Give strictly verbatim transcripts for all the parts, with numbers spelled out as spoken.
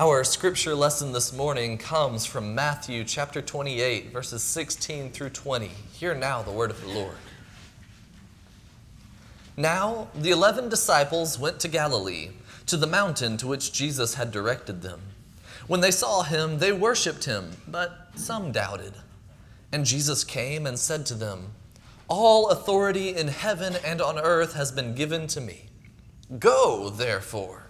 Our scripture lesson this morning comes from Matthew chapter twenty-eight, verses sixteen through twenty. Hear now the word of the Lord. Now the eleven disciples went to Galilee, to the mountain to which Jesus had directed them. When they saw him, they worshipped him, but some doubted. And Jesus came and said to them, "All authority in heaven and on earth has been given to me. Go, therefore,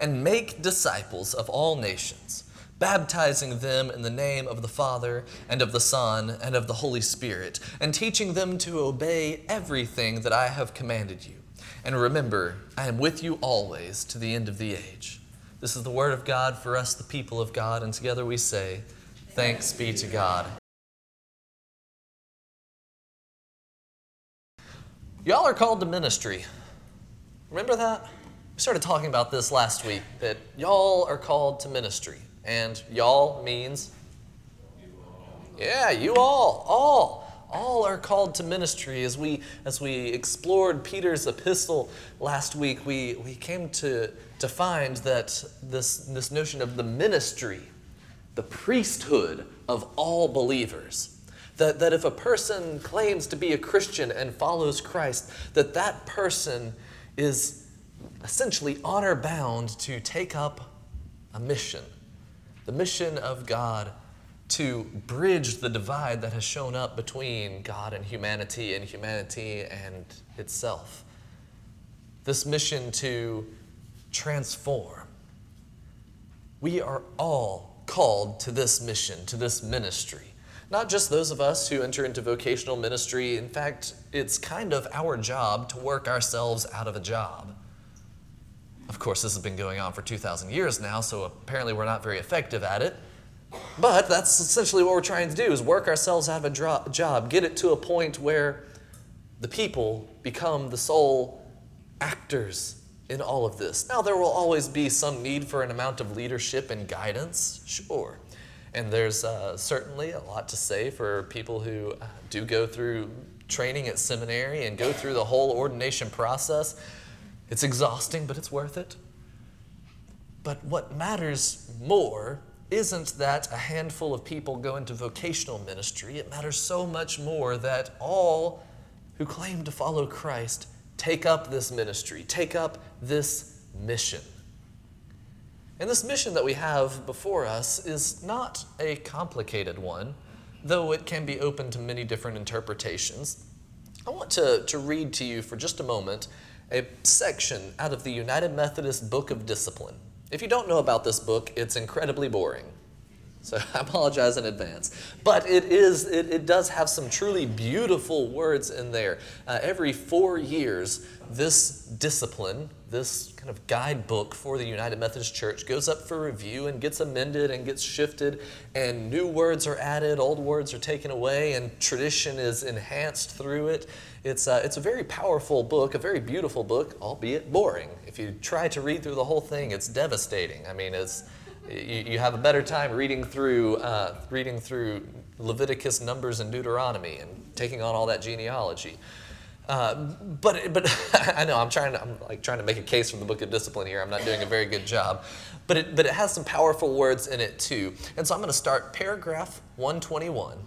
and make disciples of all nations, baptizing them in the name of the Father, and of the Son, and of the Holy Spirit, and teaching them to obey everything that I have commanded you. And remember, I am with you always to the end of the age." This is the word of God for us, the people of God, and together we say, thanks be to God. Y'all are called to ministry. Remember that? We started talking about this last week, that y'all are called to ministry. And y'all means? Yeah, you all, all, all are called to ministry. As we as we explored Peter's epistle last week, we, we came to, to find that this, this notion of the ministry, the priesthood of all believers, that, that if a person claims to be a Christian and follows Christ, that that person is essentially honor-bound to take up a mission, the mission of God to bridge the divide that has shown up between God and humanity and humanity and itself. This mission to transform. We are all called to this mission, to this ministry. Not just those of us who enter into vocational ministry. In fact, it's kind of our job to work ourselves out of a job. Of course, this has been going on for two thousand years now, so apparently we're not very effective at it. But that's essentially what we're trying to do, is work ourselves out of a dro- job, get it to a point where the people become the sole actors in all of this. Now, there will always be some need for an amount of leadership and guidance, sure. And there's uh, certainly a lot to say for people who uh, do go through training at seminary and go through the whole ordination process. It's exhausting, but it's worth it. But what matters more isn't that a handful of people go into vocational ministry. It matters so much more that all who claim to follow Christ take up this ministry, take up this mission. And this mission that we have before us is not a complicated one, though it can be open to many different interpretations. I want to, to read to you for just a moment a section out of the United Methodist Book of Discipline. If you don't know about this book, it's incredibly boring, so I apologize in advance. But it is it, it does have some truly beautiful words in there. Uh, every four years, this discipline, this kind of guidebook for the United Methodist Church goes up for review and gets amended and gets shifted, and new words are added, old words are taken away, and tradition is enhanced through it. It's a, it's a very powerful book, a very beautiful book, albeit boring. If you try to read through the whole thing, it's devastating. I mean, it's you, you have a better time reading through uh, reading through Leviticus, Numbers, and Deuteronomy, and taking on all that genealogy. Uh, but but I know I'm trying to I'm like trying to make a case from the Book of Discipline here. I'm not doing a very good job, but it but it has some powerful words in it too. And so I'm going to start paragraph one twenty-one.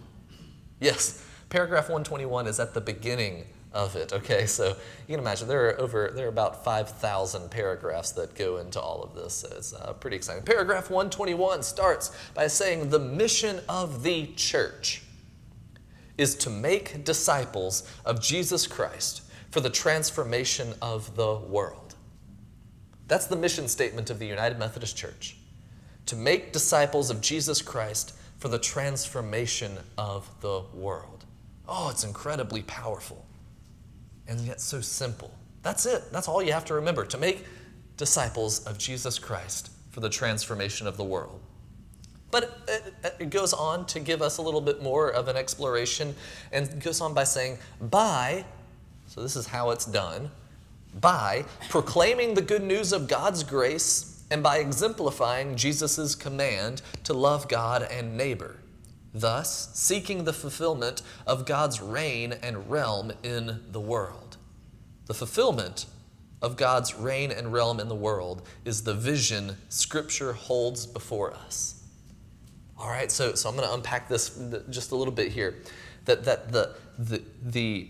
Yes. Paragraph one twenty-one is at the beginning of it, okay? So you can imagine there are over there are about five thousand paragraphs that go into all of this. So it's uh, pretty exciting. Paragraph one twenty-one starts by saying, "The mission of the church is to make disciples of Jesus Christ for the transformation of the world." That's the mission statement of the United Methodist Church. To make disciples of Jesus Christ for the transformation of the world. Oh, it's incredibly powerful, and yet so simple. That's it. That's all you have to remember, to make disciples of Jesus Christ for the transformation of the world. But it, it goes on to give us a little bit more of an exploration, and goes on by saying, by, so this is how it's done, by proclaiming the good news of God's grace and by exemplifying Jesus' command to love God and neighbor. Thus, seeking the fulfillment of God's reign and realm in the world. The fulfillment of God's reign and realm in the world is the vision Scripture holds before us. All right, so, so I'm going to unpack this just a little bit here. That, that the, the, the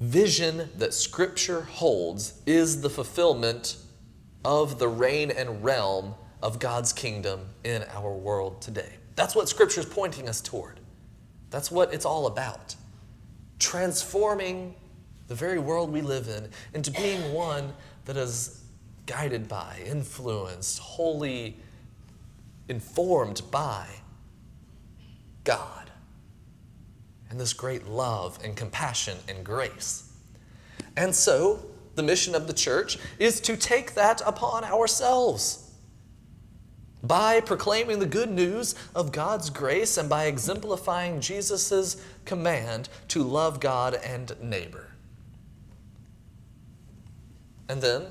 vision that Scripture holds is the fulfillment of the reign and realm of God's kingdom in our world today. That's what Scripture is pointing us toward. That's what it's all about. Transforming the very world we live in into being one that is guided by, influenced, wholly informed by God and this great love and compassion and grace. And so the mission of the church is to take that upon ourselves by proclaiming the good news of God's grace and by exemplifying Jesus' command to love God and neighbor. And then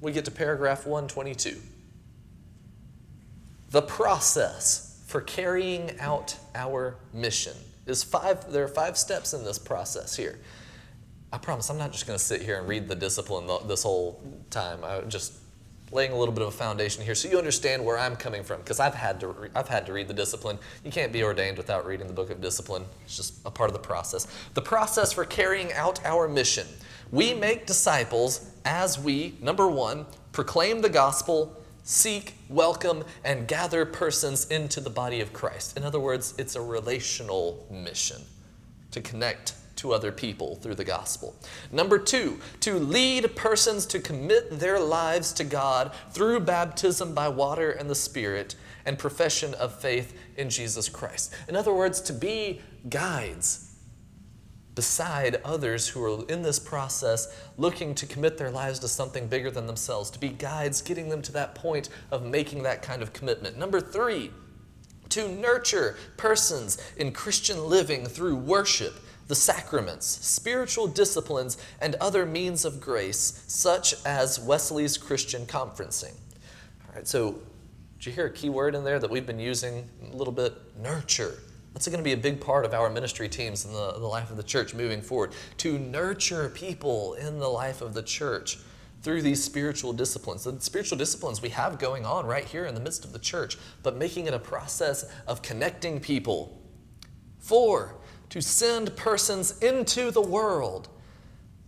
we get to paragraph one twenty-two. The process for carrying out our mission is five. There are five steps in this process here. I promise I'm not just going to sit here and read the discipline this whole time. I'm just laying a little bit of a foundation here so you understand where I'm coming from, because I've had to. Re- I've had to read the discipline. You can't be ordained without reading the book of discipline. It's just a part of the process. The process for carrying out our mission. We make disciples as we, number one, proclaim the gospel, seek, welcome, and gather persons into the body of Christ. In other words, it's a relational mission to connect to other people through the gospel. Number two, to lead persons to commit their lives to God through baptism by water and the Spirit and profession of faith in Jesus Christ. In other words, to be guides beside others who are in this process looking to commit their lives to something bigger than themselves, to be guides, getting them to that point of making that kind of commitment. Number three, to nurture persons in Christian living through worship, the sacraments, spiritual disciplines, and other means of grace, such as Wesley's Christian Conferencing. All right, so did you hear a key word in there that we've been using a little bit? Nurture. That's going to be a big part of our ministry teams in the, the life of the church moving forward, to nurture people in the life of the church through these spiritual disciplines. The spiritual disciplines we have going on right here in the midst of the church, but making it a process of connecting people. Four, to send persons into the world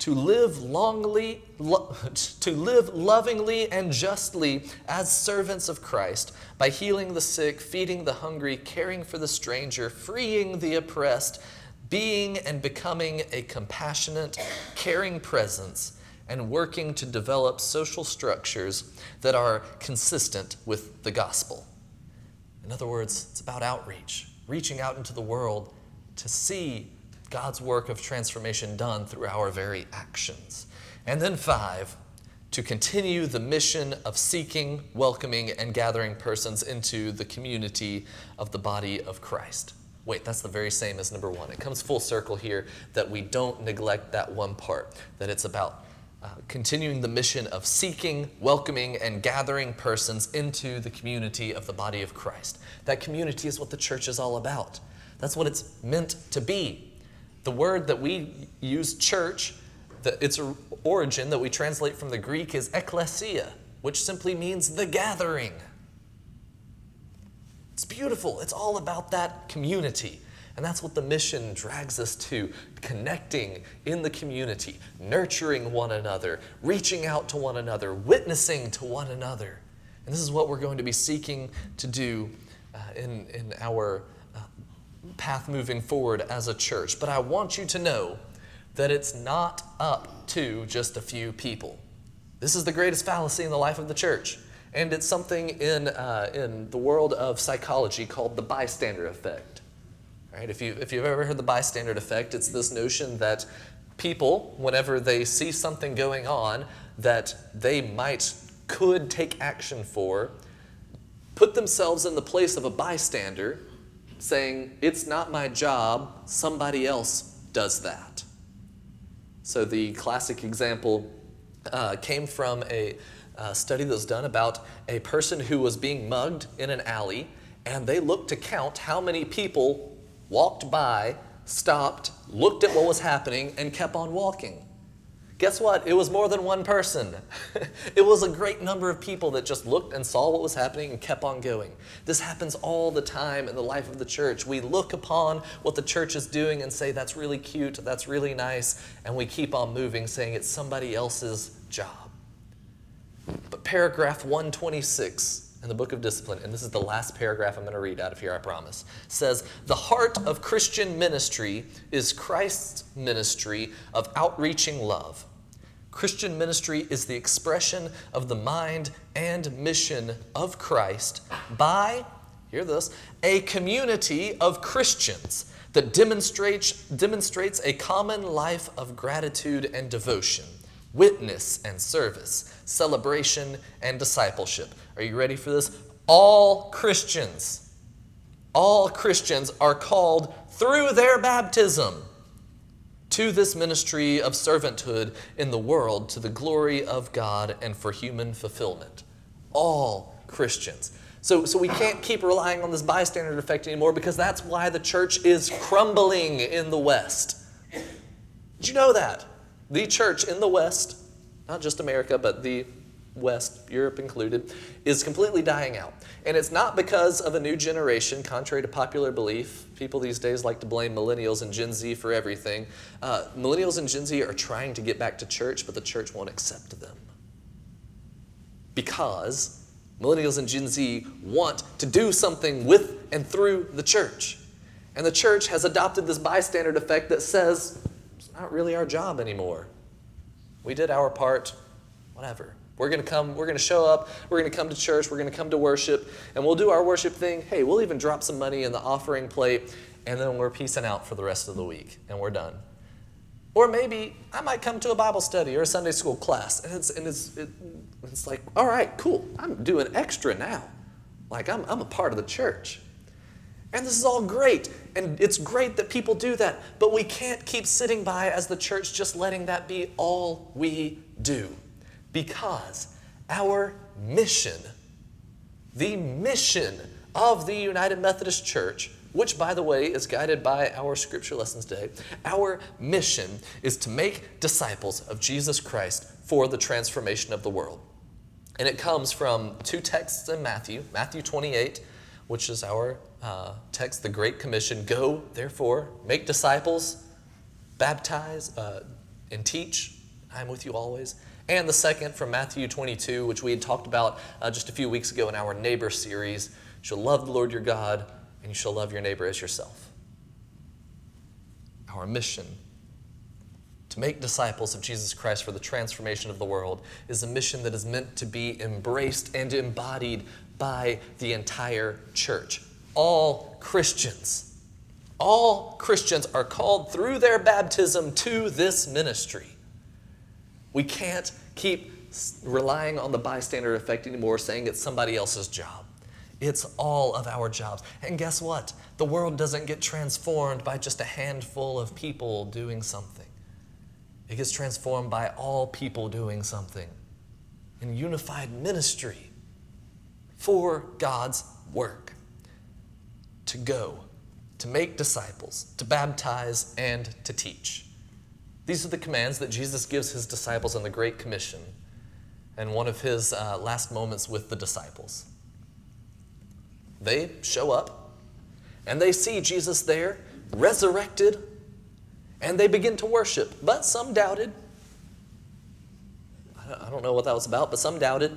to live longly, lo- to live lovingly and justly as servants of Christ by healing the sick, feeding the hungry, caring for the stranger, freeing the oppressed, being and becoming a compassionate, caring presence, and working to develop social structures that are consistent with the gospel. In other words, it's about outreach, reaching out into the world to see God's work of transformation done through our very actions. And then five, to continue the mission of seeking, welcoming, and gathering persons into the community of the body of Christ. Wait, that's the very same as number one. It comes full circle here that we don't neglect that one part, that it's about uh, continuing the mission of seeking, welcoming, and gathering persons into the community of the body of Christ. That community is what the church is all about. That's what it's meant to be. The word that we use, church, the, its origin that we translate from the Greek is ekklesia, which simply means the gathering. It's beautiful. It's all about that community. And that's what the mission drags us to, connecting in the community, nurturing one another, reaching out to one another, witnessing to one another. And this is what we're going to be seeking to do uh, in, in our uh, path moving forward as a church. But I want you to know that it's not up to just a few people. This is the greatest fallacy in the life of the church. And it's something in uh, in the world of psychology called the bystander effect. All right? If you if you've ever heard the bystander effect, it's this notion that people, whenever they see something going on that they might could take action for, put themselves in the place of a bystander, saying, it's not my job, somebody else does that. So the classic example uh, came from a uh, study that was done about a person who was being mugged in an alley, and they looked to count how many people walked by, stopped, looked at what was happening, and kept on walking. Guess what? It was more than one person. It was a great number of people that just looked and saw what was happening and kept on going. This happens all the time in the life of the church. We look upon what the church is doing and say, that's really cute, that's really nice, and we keep on moving, saying it's somebody else's job. But paragraph one twenty-six in the Book of Discipline, and this is the last paragraph I'm going to read out of here, I promise, says, the heart of Christian ministry is Christ's ministry of outreaching love. Christian ministry is the expression of the mind and mission of Christ by, hear this, a community of Christians that demonstrates, demonstrates a common life of gratitude and devotion, witness and service, celebration and discipleship. Are you ready for this? All Christians, all Christians are called through their baptism to this ministry of servanthood in the world to the glory of God and for human fulfillment. All Christians. So, so we can't keep relying on this bystander effect anymore, because that's why the church is crumbling in the West. Did you know that? The church in the West, not just America, but the West, Europe included, is completely dying out. And it's not because of a new generation, contrary to popular belief. People these days like to blame millennials and Gen Z for everything. Uh, millennials and Gen Z are trying to get back to church, but the church won't accept them. Because millennials and Gen Z want to do something with and through the church. And the church has adopted this bystander effect that says, it's not really our job anymore. We did our part, whatever. We're going to come, we're going to show up, we're going to come to church, we're going to come to worship, and we'll do our worship thing. Hey, we'll even drop some money in the offering plate, and then we're peacing out for the rest of the week, and we're done. Or maybe I might come to a Bible study or a Sunday school class, and it's and it's it, it's like, all right, cool, I'm doing extra now. Like, I'm I'm a part of the church. And this is all great, and it's great that people do that, but we can't keep sitting by as the church just letting that be all we do. Because our mission, the mission of the United Methodist Church, which, by the way, is guided by our scripture lessons today, our mission is to make disciples of Jesus Christ for the transformation of the world. And it comes from two texts in Matthew, Matthew twenty-eight, which is our uh, text, the Great Commission. Go, therefore, make disciples, baptize, uh, and teach. I am with you always. And the second from Matthew twenty-two, which we had talked about uh, just a few weeks ago in our neighbor series. You shall love the Lord your God, and you shall love your neighbor as yourself. Our mission to make disciples of Jesus Christ for the transformation of the world is a mission that is meant to be embraced and embodied by the entire church. All Christians, all Christians are called through their baptism to this ministry. We can't keep relying on the bystander effect anymore, saying it's somebody else's job. It's all of our jobs. And guess what? The world doesn't get transformed by just a handful of people doing something. It gets transformed by all people doing something in unified ministry for God's work. To go, to make disciples, to baptize, and to teach. These are the commands that Jesus gives his disciples in the Great Commission and one of his uh, last moments with the disciples. They show up, and they see Jesus there, resurrected, and they begin to worship. But some doubted. I don't know what that was about, but some doubted.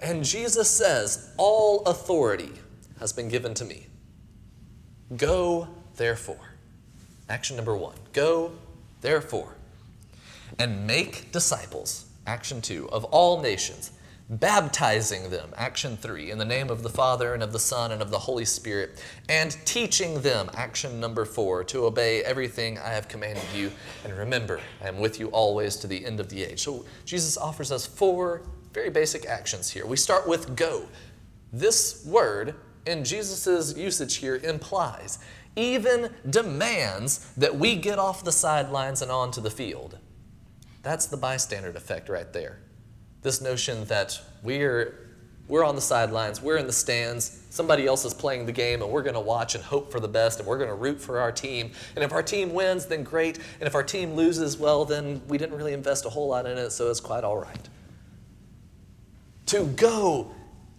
And Jesus says, all authority has been given to me. Go, therefore. Action number one. Go, therefore, and make disciples, action two, of all nations, baptizing them, action three, in the name of the Father and of the Son and of the Holy Spirit, and teaching them, action number four, to obey everything I have commanded you, and remember, I am with you always to the end of the age. So Jesus offers us four very basic actions here. We start with go. This word in Jesus' usage here implies, even demands, that we get off the sidelines and onto the field. That's the bystander effect right there. This notion that we're We're on the sidelines, we're in the stands, somebody else is playing the game, and we're gonna watch and hope for the best, and we're gonna root for our team. And if our team wins, then great. And if our team loses, well, then we didn't really invest a whole lot in it, so it's quite all right. To go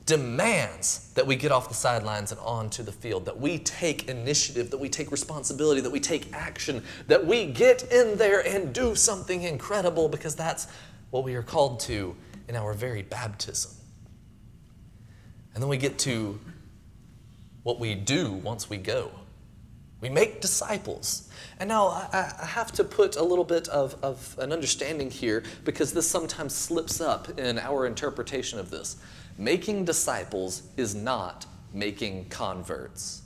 demands that we get off the sidelines and onto the field, that we take initiative, that we take responsibility, that we take action, that we get in there and do something incredible, because that's what we are called to in our very baptism. And then we get to what we do once we go. We make disciples. And now I, I have to put a little bit of, of an understanding here, because this sometimes slips up in our interpretation of this. Making disciples is not making converts.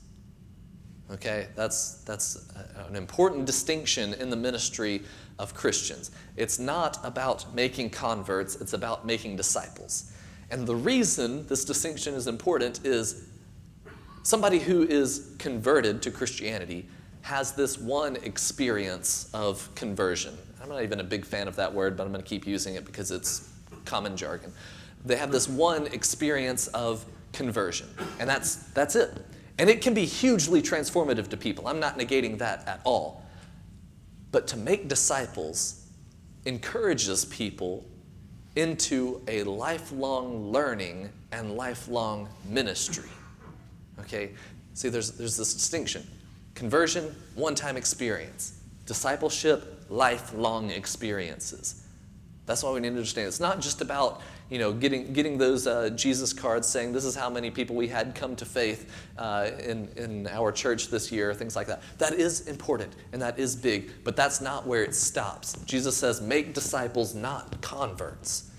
Okay, that's, that's an important distinction in the ministry of Christians. It's not about making converts, it's about making disciples. And the reason this distinction is important is somebody who is converted to Christianity has this one experience of conversion. I'm not even a big fan of that word, but I'm going to keep using it because it's common jargon. They have this one experience of conversion, and that's that's it. And it can be hugely transformative to people. I'm not negating that at all. But to make disciples encourages people into a lifelong learning and lifelong ministry. Okay? See, there's there's this distinction. Conversion, one-time experience. Discipleship, lifelong experiences. That's why we need to understand. It's not just about, you know, getting getting those uh, Jesus cards saying this is how many people we had come to faith uh, in, in our church this year, things like that. That is important and that is big, but that's not where it stops. Jesus says, make disciples, not converts.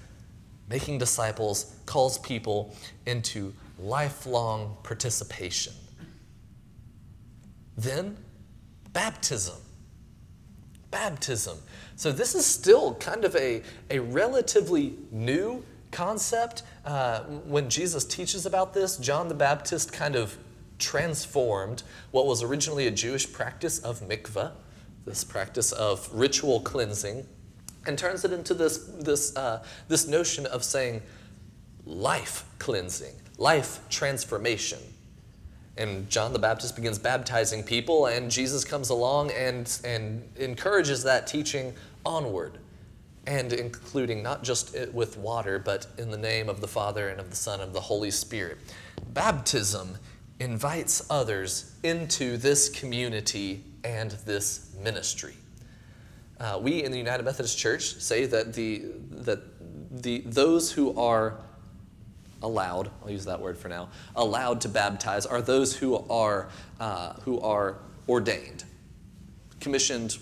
Making disciples calls people into lifelong participation. Then, baptism. Baptism. So this is still kind of a, a relatively new concept. Uh, when Jesus teaches about this, John the Baptist kind of transformed what was originally a Jewish practice of mikveh, this practice of ritual cleansing, and turns it into this, this, uh, this notion of saying life cleansing, life transformation. And John the Baptist begins baptizing people, and Jesus comes along and, and encourages that teaching onward, and including not just with water, but in the name of the Father and of the Son and of the Holy Spirit. Baptism invites others into this community and this ministry. Uh, we in the United Methodist Church say that the that the those who are allowed, I'll use that word for now, allowed to baptize are those who are uh, who are ordained, commissioned,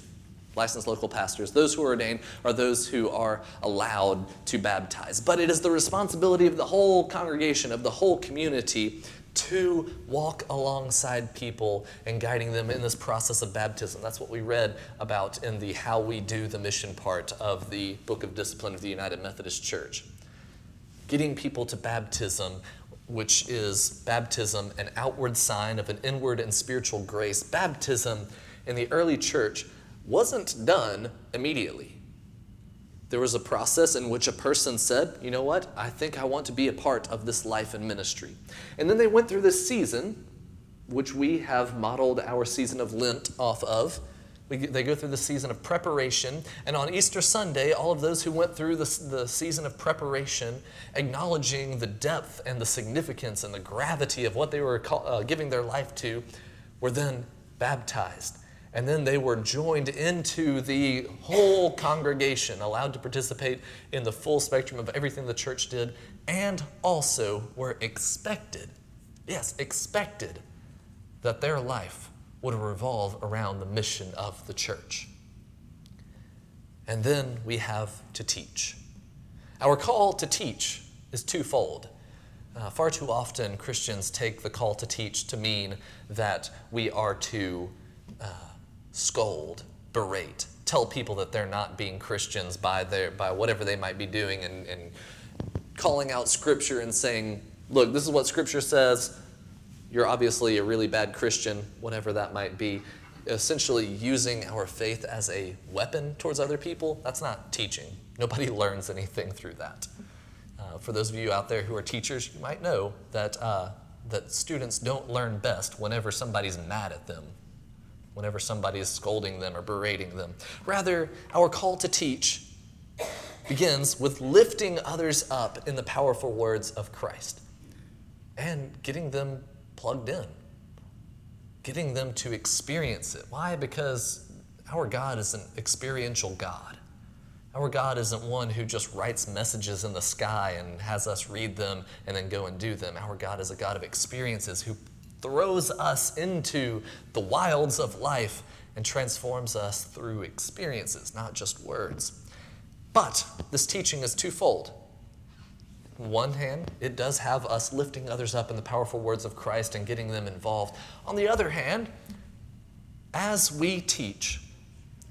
licensed local pastors. Those who are ordained are those who are allowed to baptize. But it is the responsibility of the whole congregation, of the whole community, to walk alongside people and guiding them in this process of baptism. That's what we read about in the How We Do the Mission part of the Book of Discipline of the United Methodist Church. Getting people to baptism, which is baptism, an outward sign of an inward and spiritual grace. Baptism in the early church wasn't done immediately. There was a process in which a person said, you know what, I think I want to be a part of this life and ministry. And then they went through this season, which we have modeled our season of Lent off of. We, they go through the season of preparation, and on Easter Sunday, all of those who went through the, the season of preparation, acknowledging the depth and the significance and the gravity of what they were call, uh, giving their life to, were then baptized. And then they were joined into the whole congregation, allowed to participate in the full spectrum of everything the church did, and also were expected, yes, expected that their life would revolve around the mission of the church. And then we have to teach. Our call to teach is twofold. Uh, far too often, Christians take the call to teach to mean that we are to uh, scold, berate, tell people that they're not being Christians by their by whatever they might be doing, and, and calling out Scripture and saying, look, this is what Scripture says. You're obviously a really bad Christian, whatever that might be. Essentially using our faith as a weapon towards other people, that's not teaching. Nobody learns anything through that. Uh, Uh, for those of you out there who are teachers, you might know that uh, that students don't learn best whenever somebody's mad at them, whenever somebody is scolding them or berating them. Rather, our call to teach begins with lifting others up in the powerful words of Christ and getting them plugged in, getting them to experience it. Why? Because our God is an experiential God. Our God isn't one who just writes messages in the sky and has us read them and then go and do them. Our God is a God of experiences who throws us into the wilds of life and transforms us through experiences, not just words. But this teaching is twofold. On one hand, it does have us lifting others up in the powerful words of Christ and getting them involved. On the other hand, as we teach,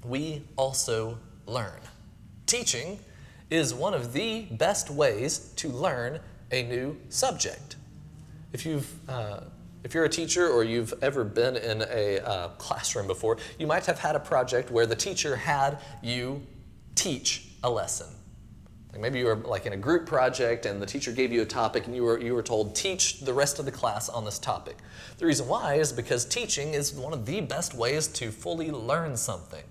we also learn. Teaching is one of the best ways to learn a new subject. If you've, uh, if you're a teacher or you've ever been in a uh, classroom before, you might have had a project where the teacher had you teach a lesson. Like maybe you were like in a group project and the teacher gave you a topic and you were you were told, teach the rest of the class on this topic. The reason why is because teaching is one of the best ways to fully learn something.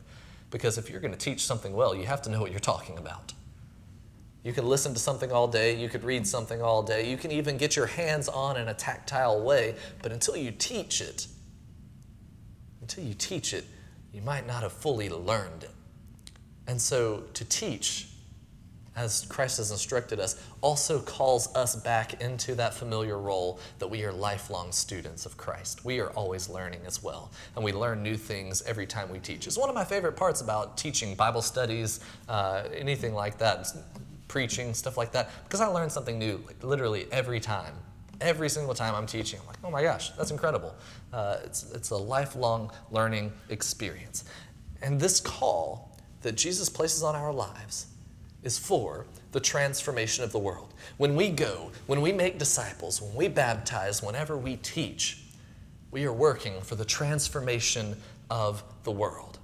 Because if you're going to teach something well, you have to know what you're talking about. You can listen to something all day, you could read something all day, you can even get your hands on in a tactile way, but until you teach it, until you teach it, you might not have fully learned it. And so to teach, as Christ has instructed us, also calls us back into that familiar role that we are lifelong students of Christ. We are always learning as well, and we learn new things every time we teach. It's one of my favorite parts about teaching Bible studies, uh, anything like that, preaching, stuff like that, because I learn something new like, literally every time. Every single time I'm teaching, I'm like, oh my gosh, that's incredible. Uh, it's, it's a lifelong learning experience. And this call that Jesus places on our lives is for the transformation of the world. When we go, when we make disciples, when we baptize, whenever we teach, we are working for the transformation of the world.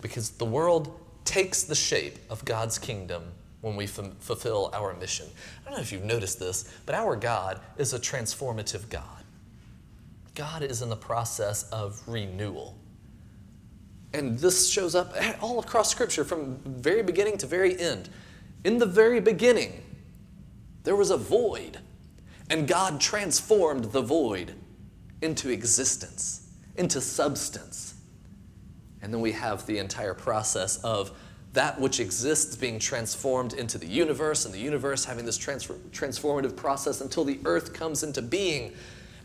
Because the world takes the shape of God's kingdom when we f- fulfill our mission. I don't know if you've noticed this, but our God is a transformative God. God is in the process of renewal. And this shows up all across Scripture from very beginning to very end. In the very beginning, there was a void, and God transformed the void into existence, into substance. And then we have the entire process of that which exists being transformed into the universe, and the universe having this transfer- transformative process until the earth comes into being.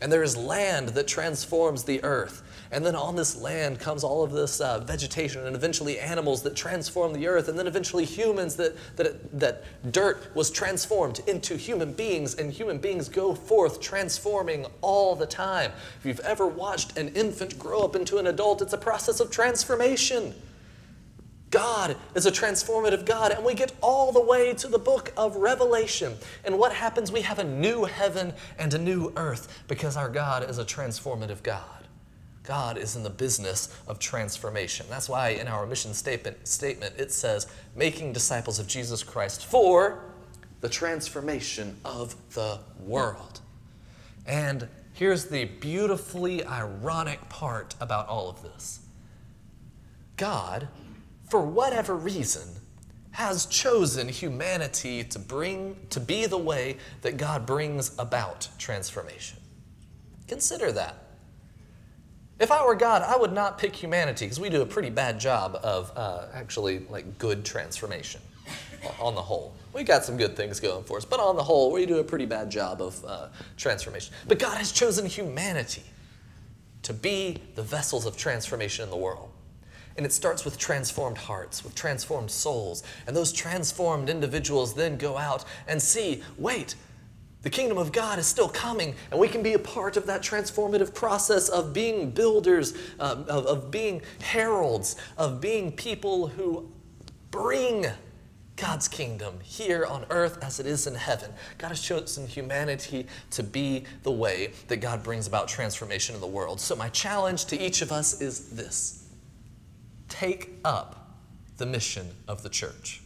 And there is land that transforms the earth. And then on this land comes all of this uh, vegetation and eventually animals that transform the earth. And then eventually humans that, that, that dirt was transformed into human beings. And human beings go forth transforming all the time. If you've ever watched an infant grow up into an adult, it's a process of transformation. God is a transformative God, and we get all the way to the book of Revelation. And what happens? We have a new heaven and a new earth because our God is a transformative God. God is in the business of transformation. That's why in our mission statement, statement it says, making disciples of Jesus Christ for the transformation of the world. And here's the beautifully ironic part about all of this. God, for whatever reason, has chosen humanity to bring to be the way that God brings about transformation. Consider that. If I were God, I would not pick humanity because we do a pretty bad job of uh, actually like good transformation on the whole. We got some good things going for us, but on the whole, we do a pretty bad job of uh, transformation. But God has chosen humanity to be the vessels of transformation in the world. And it starts with transformed hearts, with transformed souls. And those transformed individuals then go out and see, wait, the kingdom of God is still coming, and we can be a part of that transformative process of being builders, uh, of, of being heralds, of being people who bring God's kingdom here on earth as it is in heaven. God has chosen humanity to be the way that God brings about transformation in the world. So my challenge to each of us is this. Take up the mission of the church.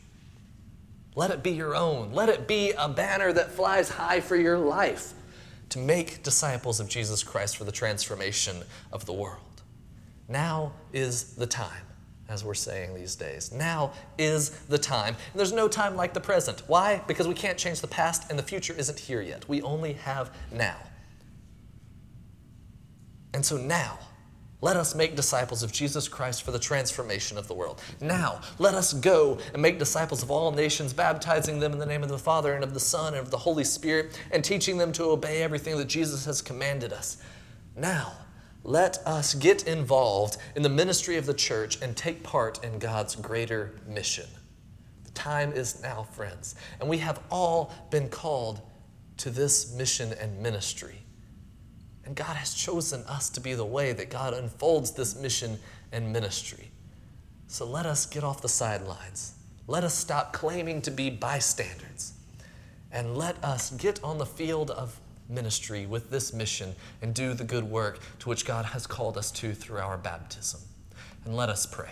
Let it be your own. Let it be a banner that flies high for your life to make disciples of Jesus Christ for the transformation of the world. Now is the time, as we're saying these days. Now is the time. And there's no time like the present. Why? Because we can't change the past and the future isn't here yet. We only have now. And so now, let us make disciples of Jesus Christ for the transformation of the world. Now, let us go and make disciples of all nations, baptizing them in the name of the Father and of the Son and of the Holy Spirit, and teaching them to obey everything that Jesus has commanded us. Now, let us get involved in the ministry of the church and take part in God's greater mission. The time is now, friends, and we have all been called to this mission and ministry. And God has chosen us to be the way that God unfolds this mission and ministry. So let us get off the sidelines. Let us stop claiming to be bystanders. And let us get on the field of ministry with this mission and do the good work to which God has called us to through our baptism. And let us pray.